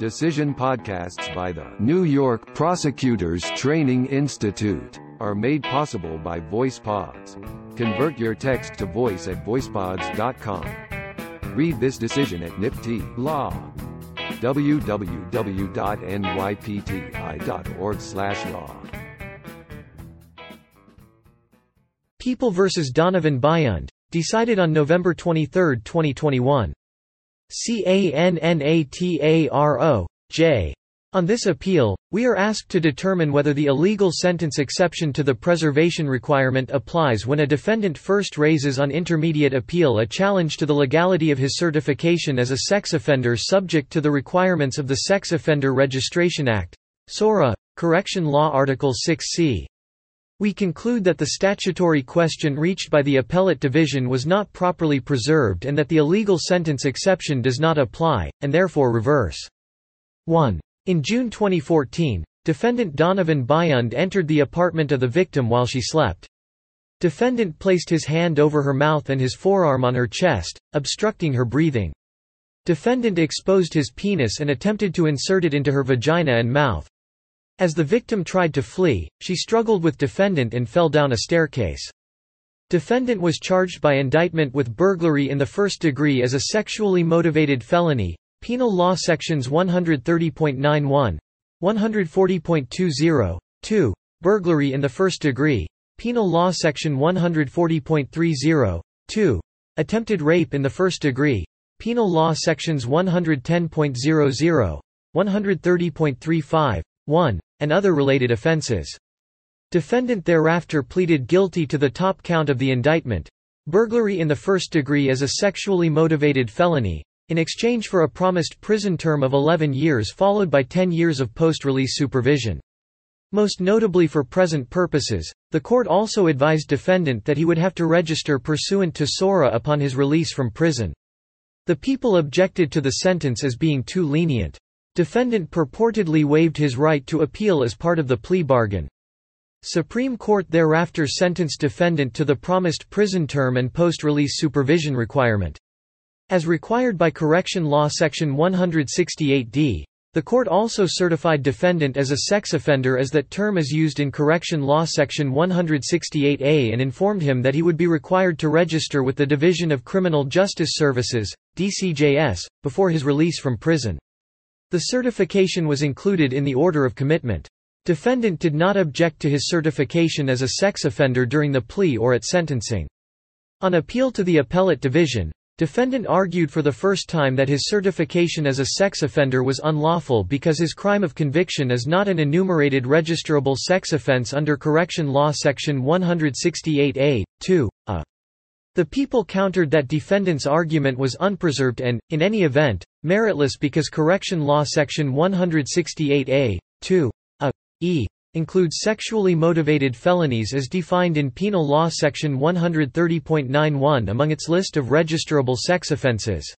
Decision podcasts by the New York Prosecutors Training Institute are made possible by VoicePods. Convert your text to voice at voicepods.com. Read this decision at NYPT Law. www.nypti.org/law. People vs. Donovan Bayund, decided on November 23, 2021. CANNATARO, J. On this appeal, we are asked to determine whether the illegal sentence exception to the preservation requirement applies when a defendant first raises on intermediate appeal a challenge to the legality of his certification as a sex offender subject to the requirements of the Sex Offender Registration Act, SORA, Correction Law Article 6c. We conclude that the statutory question reached by the appellate division was not properly preserved and that the illegal sentence exception does not apply, and therefore reverse. 1. In June 2014, defendant Donovan Bayund entered the apartment of the victim while she slept. Defendant placed his hand over her mouth and his forearm on her chest, obstructing her breathing. Defendant exposed his penis and attempted to insert it into her vagina and mouth. As the victim tried to flee, she struggled with defendant and fell down a staircase. Defendant was charged by indictment with burglary in the first degree as a sexually motivated felony, Penal Law Sections 130.91, 140.20, 2, burglary in the first degree, Penal Law Section 140.30, 2, attempted rape in the first degree, Penal Law Sections 110.00, 130.35, 1, and other related offenses. Defendant thereafter pleaded guilty to the top count of the indictment, burglary in the first degree as a sexually motivated felony, in exchange for a promised prison term of 11 years followed by 10 years of post-release supervision. Most notably for present purposes, the court also advised defendant that he would have to register pursuant to SORA upon his release from prison. The people objected to the sentence as being too lenient. Defendant purportedly waived his right to appeal as part of the plea bargain. Supreme Court thereafter sentenced defendant to the promised prison term and post-release supervision requirement. As required by Correction Law Section 168d, the court also certified defendant as a sex offender as that term is used in Correction Law Section 168a and informed him that he would be required to register with the Division of Criminal Justice Services, DCJS, before his release from prison. The certification was included in the order of commitment. Defendant did not object to his certification as a sex offender during the plea or at sentencing. On appeal to the appellate division, defendant argued for the first time that his certification as a sex offender was unlawful because his crime of conviction is not an enumerated registrable sex offense under Correction Law Section 168a, 2a. The people countered that defendant's argument was unpreserved and, in any event, meritless because Correction Law Section 168a, 2a, e. includes sexually motivated felonies as defined in Penal Law Section 130.91 among its list of registrable sex offenses.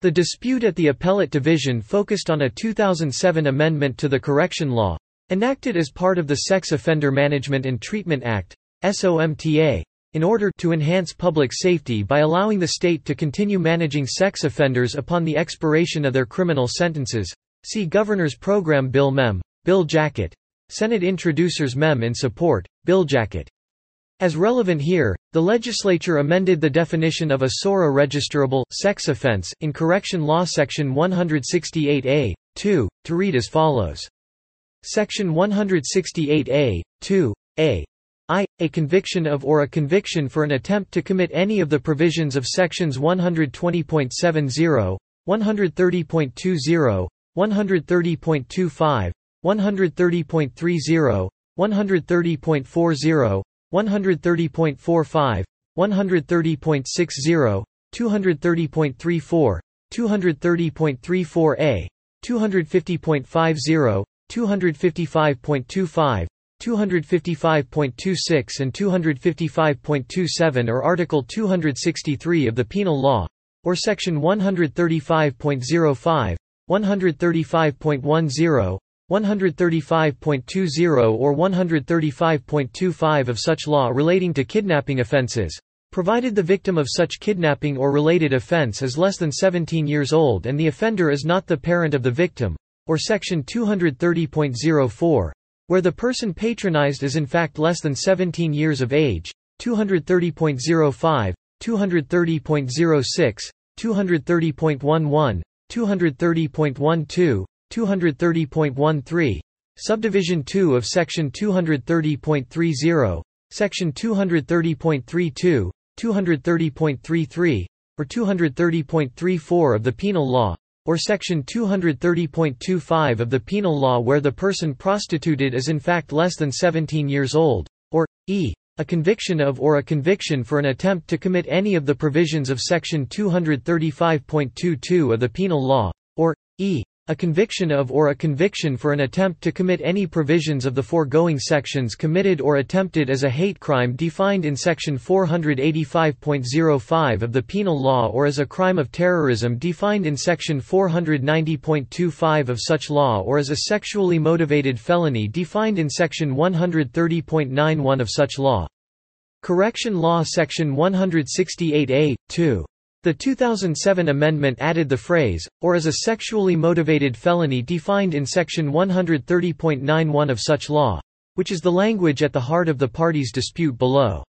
The dispute at the appellate division focused on a 2007 amendment to the Correction Law, enacted as part of the Sex Offender Management and Treatment Act, SOMTA, in order to enhance public safety by allowing the state to continue managing sex offenders upon the expiration of their criminal sentences. See Governor's Program Bill Mem. Bill Jacket. Senate Introducers Mem in Support, Bill Jacket. As relevant here, the legislature amended the definition of a SORA registrable sex offense in Correction Law Section 168A, 2, to read as follows. Section 168A, 2a. I. A conviction of or a conviction for an attempt to commit any of the provisions of Sections 120.70, 130.20, 130.25, 130.30, 130.40, 130.45, 130.60, 230.34, 230.34a, 250.50, 255.25, 255.26 and 255.27 or Article 263 of the Penal Law, or Section 135.05, 135.10, 135.20 or 135.25 of such law relating to kidnapping offenses, provided the victim of such kidnapping or related offense is less than 17 years old and the offender is not the parent of the victim, or Section 230.04, where the person patronized is in fact less than 17 years of age, 230.05, 230.06, 230.11, 230.12, 230.13, Subdivision 2 of Section 230.30, Section 230.32, 230.33, or 230.34 of the Penal Law, or Section 230.25 of the Penal Law where the person prostituted is in fact less than 17 years old, or e. a conviction of or a conviction for an attempt to commit any of the provisions of Section 235.22 of the Penal Law, or e. a conviction of or a conviction for an attempt to commit any provisions of the foregoing sections committed or attempted as a hate crime defined in Section 485.05 of the Penal Law or as a crime of terrorism defined in Section 490.25 of such law or as a sexually motivated felony defined in Section 130.91 of such law. Correction Law Section 168A, 2. The 2007 amendment added the phrase, or as a sexually motivated felony defined in Section 130.91 of such law, which is the language at the heart of the parties' dispute below.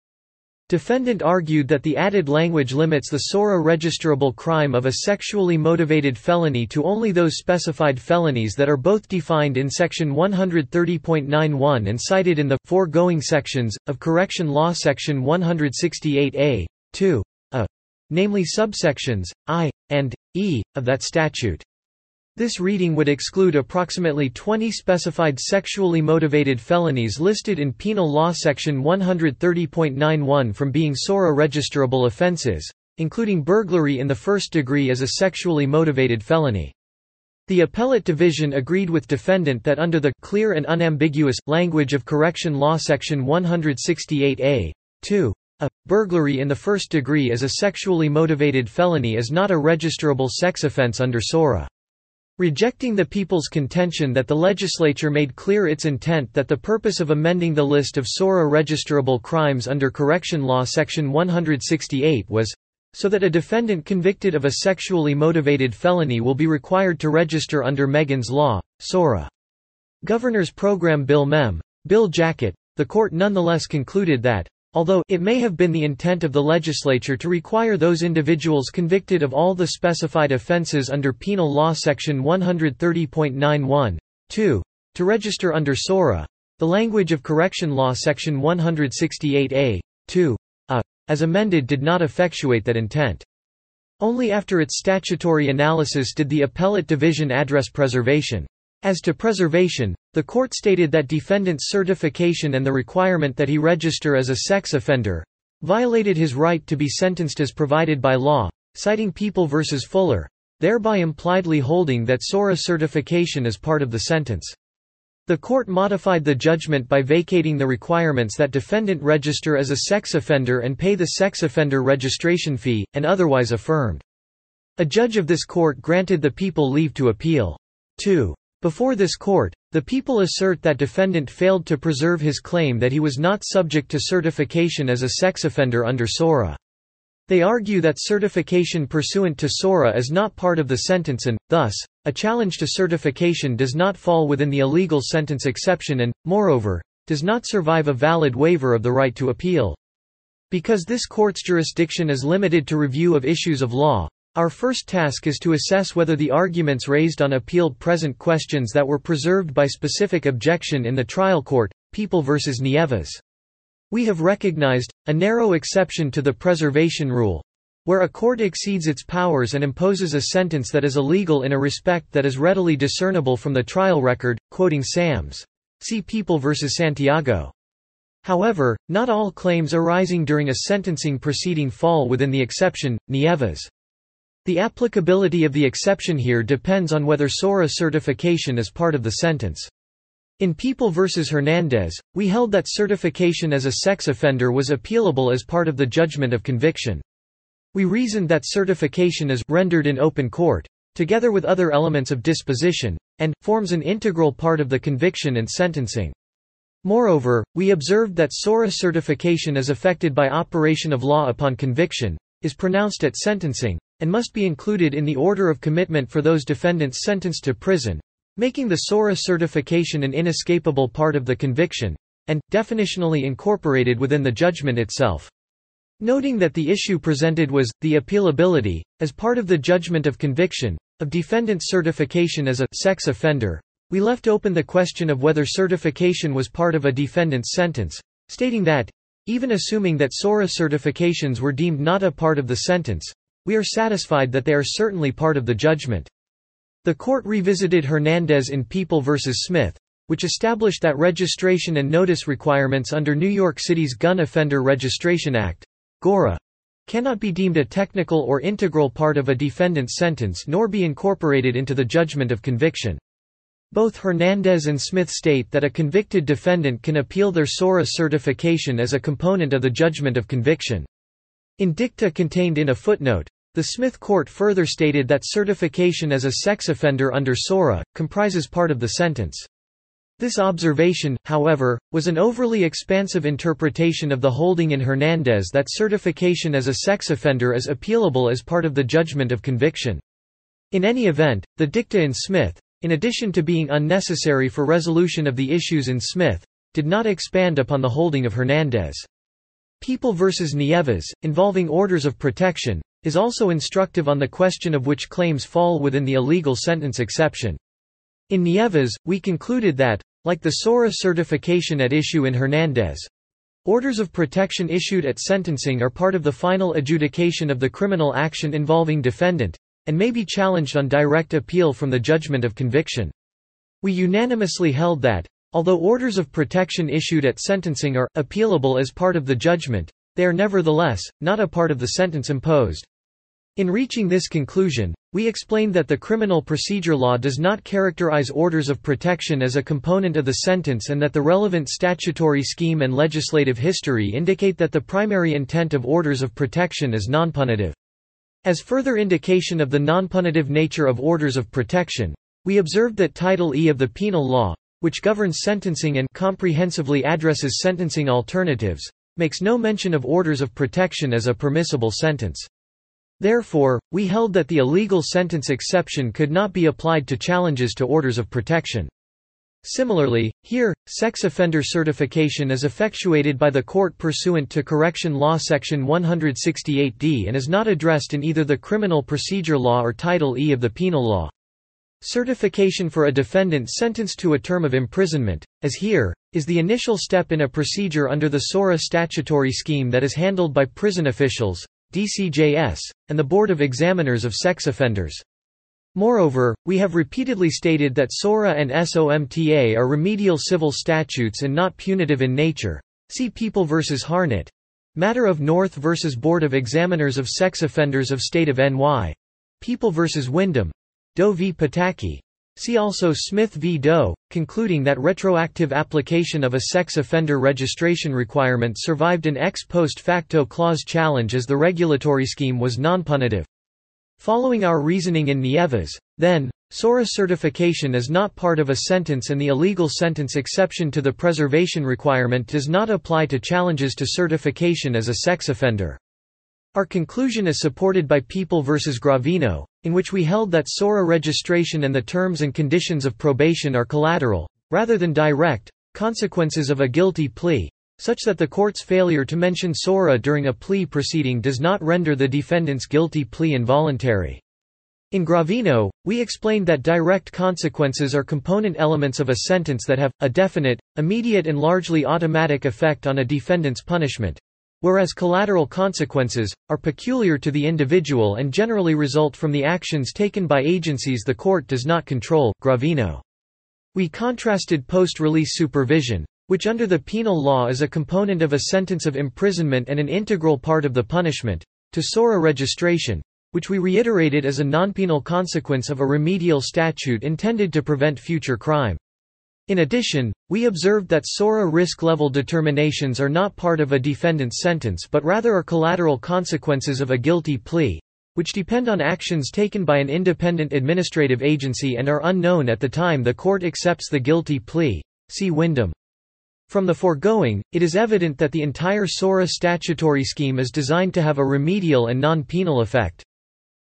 Defendant argued that the added language limits the SORA registrable crime of a sexually motivated felony to only those specified felonies that are both defined in Section 130.91 and cited in the foregoing sections of Correction Law Section 168A, 2. Namely subsections, I, and, e, of that statute. This reading would exclude approximately 20 specified sexually motivated felonies listed in Penal Law Section 130.91 from being SORA registrable offenses, including burglary in the first degree as a sexually motivated felony. The Appellate Division agreed with defendant that under the clear and unambiguous language of Correction Law Section 168A, 2. A. burglary in the first degree as a sexually motivated felony is not a registrable sex offense under SORA. Rejecting the people's contention that the legislature made clear its intent that the purpose of amending the list of SORA registrable crimes under Correction Law Section 168 was, so that a defendant convicted of a sexually motivated felony will be required to register under Megan's Law, SORA. Governor's Program Bill Mem. Bill Jacket, the court nonetheless concluded that, although it may have been the intent of the legislature to require those individuals convicted of all the specified offenses under Penal Law Section 130.91, 2, to register under SORA, the language of Correction Law Section 168A, 2, a, as amended did not effectuate that intent. Only after its statutory analysis did the Appellate Division address preservation. As to preservation, the court stated that defendant's certification and the requirement that he register as a sex offender violated his right to be sentenced as provided by law, citing People v. Fuller, thereby impliedly holding that SORA certification is part of the sentence. The court modified the judgment by vacating the requirements that defendant register as a sex offender and pay the sex offender registration fee, and otherwise affirmed. A judge of this court granted the people leave to appeal. 2. Before this court, the people assert that defendant failed to preserve his claim that he was not subject to certification as a sex offender under SORA. They argue that certification pursuant to SORA is not part of the sentence and, thus, a challenge to certification does not fall within the illegal sentence exception and, moreover, does not survive a valid waiver of the right to appeal. Because this court's jurisdiction is limited to review of issues of law, our first task is to assess whether the arguments raised on appeal present questions that were preserved by specific objection in the trial court, People v. Nieves. We have recognized a narrow exception to the preservation rule, where a court exceeds its powers and imposes a sentence that is illegal in a respect that is readily discernible from the trial record, quoting Sams. See People v. Santiago. However, not all claims arising during a sentencing proceeding fall within the exception, Nieves. The applicability of the exception here depends on whether SORA certification is part of the sentence. In People v. Hernandez, we held that certification as a sex offender was appealable as part of the judgment of conviction. We reasoned that certification is rendered in open court, together with other elements of disposition, and forms an integral part of the conviction and sentencing. Moreover, we observed that SORA certification is affected by operation of law upon conviction, is pronounced at sentencing, and must be included in the order of commitment for those defendants sentenced to prison, making the SORA certification an inescapable part of the conviction, and, definitionally incorporated within the judgment itself. Noting that the issue presented was, the appealability, as part of the judgment of conviction, of defendant's certification as a sex offender, we left open the question of whether certification was part of a defendant's sentence, stating that, even assuming that SORA certifications were deemed not a part of the sentence, we are satisfied that they are certainly part of the judgment. The court revisited Hernandez in People v. Smith, which established that registration and notice requirements under New York City's Gun Offender Registration Act, GORA, cannot be deemed a technical or integral part of a defendant's sentence nor be incorporated into the judgment of conviction. Both Hernandez and Smith state that a convicted defendant can appeal their SORA certification as a component of the judgment of conviction. In dicta contained in a footnote, the Smith court further stated that certification as a sex offender under SORA comprises part of the sentence. This observation, however, was an overly expansive interpretation of the holding in Hernandez that certification as a sex offender is appealable as part of the judgment of conviction. In any event, the dicta in Smith, in addition to being unnecessary for resolution of the issues in Smith, did not expand upon the holding of Hernandez. People v. Nieves, involving orders of protection, is also instructive on the question of which claims fall within the illegal sentence exception. In Nieves, we concluded that, like the SORA certification at issue in Hernandez, orders of protection issued at sentencing are part of the final adjudication of the criminal action involving defendant, and may be challenged on direct appeal from the judgment of conviction. We unanimously held that, although orders of protection issued at sentencing are appealable as part of the judgment, they are nevertheless not a part of the sentence imposed. In reaching this conclusion, we explained that the criminal procedure law does not characterize orders of protection as a component of the sentence and that the relevant statutory scheme and legislative history indicate that the primary intent of orders of protection is nonpunitive. As further indication of the nonpunitive nature of orders of protection, we observed that Title E of the penal law, which governs sentencing and comprehensively addresses sentencing alternatives, makes no mention of orders of protection as a permissible sentence. Therefore, we held that the illegal sentence exception could not be applied to challenges to orders of protection. Similarly, here, sex offender certification is effectuated by the court pursuant to Correction Law Section 168d and is not addressed in either the criminal procedure law or Title E of the penal law. Certification for a defendant sentenced to a term of imprisonment, as here, is the initial step in a procedure under the SORA statutory scheme that is handled by prison officials, DCJS, and the Board of Examiners of Sex Offenders. Moreover, we have repeatedly stated that SORA and SOMTA are remedial civil statutes and not punitive in nature. See People v. Harnett, Matter of North v. Board of Examiners of Sex Offenders of State of NY, People v. Wyndham, Doe v. Pataki. See also Smith v. Doe, concluding that retroactive application of a sex offender registration requirement survived an ex post facto clause challenge as the regulatory scheme was nonpunitive. Following our reasoning in Nieves, then, SORA certification is not part of a sentence and the illegal sentence exception to the preservation requirement does not apply to challenges to certification as a sex offender. Our conclusion is supported by People v. Gravino, in which we held that SORA registration and the terms and conditions of probation are collateral, rather than direct, consequences of a guilty plea, such that the court's failure to mention SORA during a plea proceeding does not render the defendant's guilty plea involuntary. In Gravino, we explained that direct consequences are component elements of a sentence that have a definite, immediate and largely automatic effect on a defendant's punishment, whereas collateral consequences are peculiar to the individual and generally result from the actions taken by agencies the court does not control. Gravino. We contrasted post-release supervision, which under the penal law is a component of a sentence of imprisonment and an integral part of the punishment, to SORA registration, which we reiterated as a nonpenal consequence of a remedial statute intended to prevent future crime. In addition, we observed that SORA risk level determinations are not part of a defendant's sentence but rather are collateral consequences of a guilty plea, which depend on actions taken by an independent administrative agency and are unknown at the time the court accepts the guilty plea. See Wyndham. From the foregoing, it is evident that the entire SORA statutory scheme is designed to have a remedial and non-penal effect.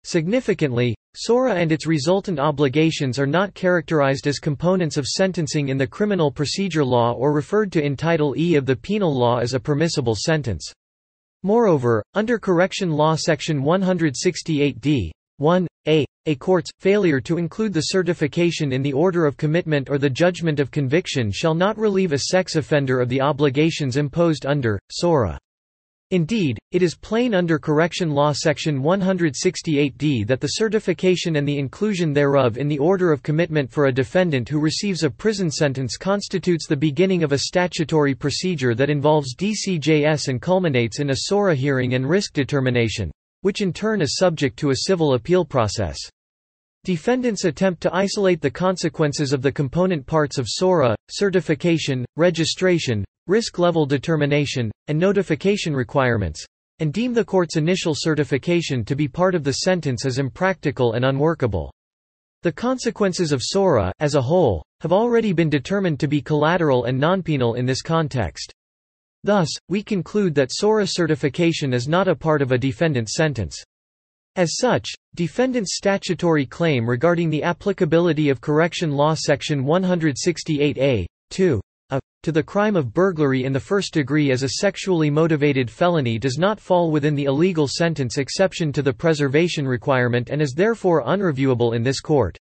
Significantly, SORA and its resultant obligations are not characterized as components of sentencing in the criminal procedure law or referred to in Title E of the penal law as a permissible sentence. Moreover, under Correction Law Section 168d, 1a, a court's failure to include the certification in the order of commitment or the judgment of conviction shall not relieve a sex offender of the obligations imposed under SORA. Indeed, it is plain under Correction Law Section 168d that the certification and the inclusion thereof in the order of commitment for a defendant who receives a prison sentence constitutes the beginning of a statutory procedure that involves DCJS and culminates in a SORA hearing and risk determination, which in turn is subject to a civil appeal process. Defendants attempt to isolate the consequences of the component parts of SORA, certification, registration, risk level determination, and notification requirements, and deem the court's initial certification to be part of the sentence as impractical and unworkable. The consequences of SORA, as a whole, have already been determined to be collateral and nonpenal in this context. Thus, we conclude that SORA certification is not a part of a defendant's sentence. As such, defendant's statutory claim regarding the applicability of Correction Law Section 168a, 2, to the crime of burglary in the first degree as a sexually motivated felony does not fall within the illegal sentence exception to the preservation requirement and is therefore unreviewable in this court.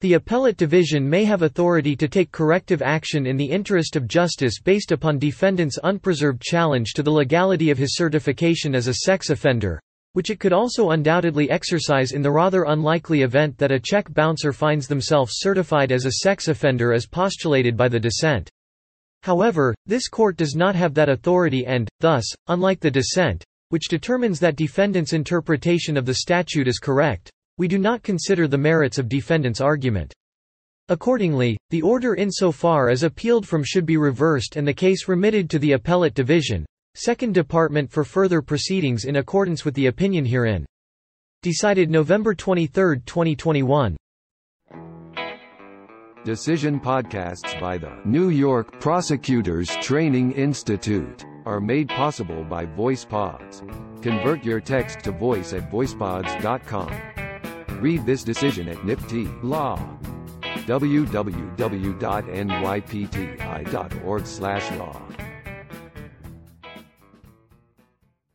The appellate division may have authority to take corrective action in the interest of justice based upon defendant's unpreserved challenge to the legality of his certification as a sex offender, which it could also undoubtedly exercise in the rather unlikely event that a check bouncer finds themselves certified as a sex offender as postulated by the dissent. However, this court does not have that authority and, thus, unlike the dissent, which determines that defendant's interpretation of the statute is correct, we do not consider the merits of defendant's argument. Accordingly, the order insofar as appealed from should be reversed and the case remitted to the Appellate Division, Second Department for further proceedings in accordance with the opinion herein. Decided November 23, 2021. Decision podcasts by the New York Prosecutors Training Institute are made possible by VoicePods. Convert your text to voice at voicepods.com. Read this decision at NYPT Law. www.nypti.org/law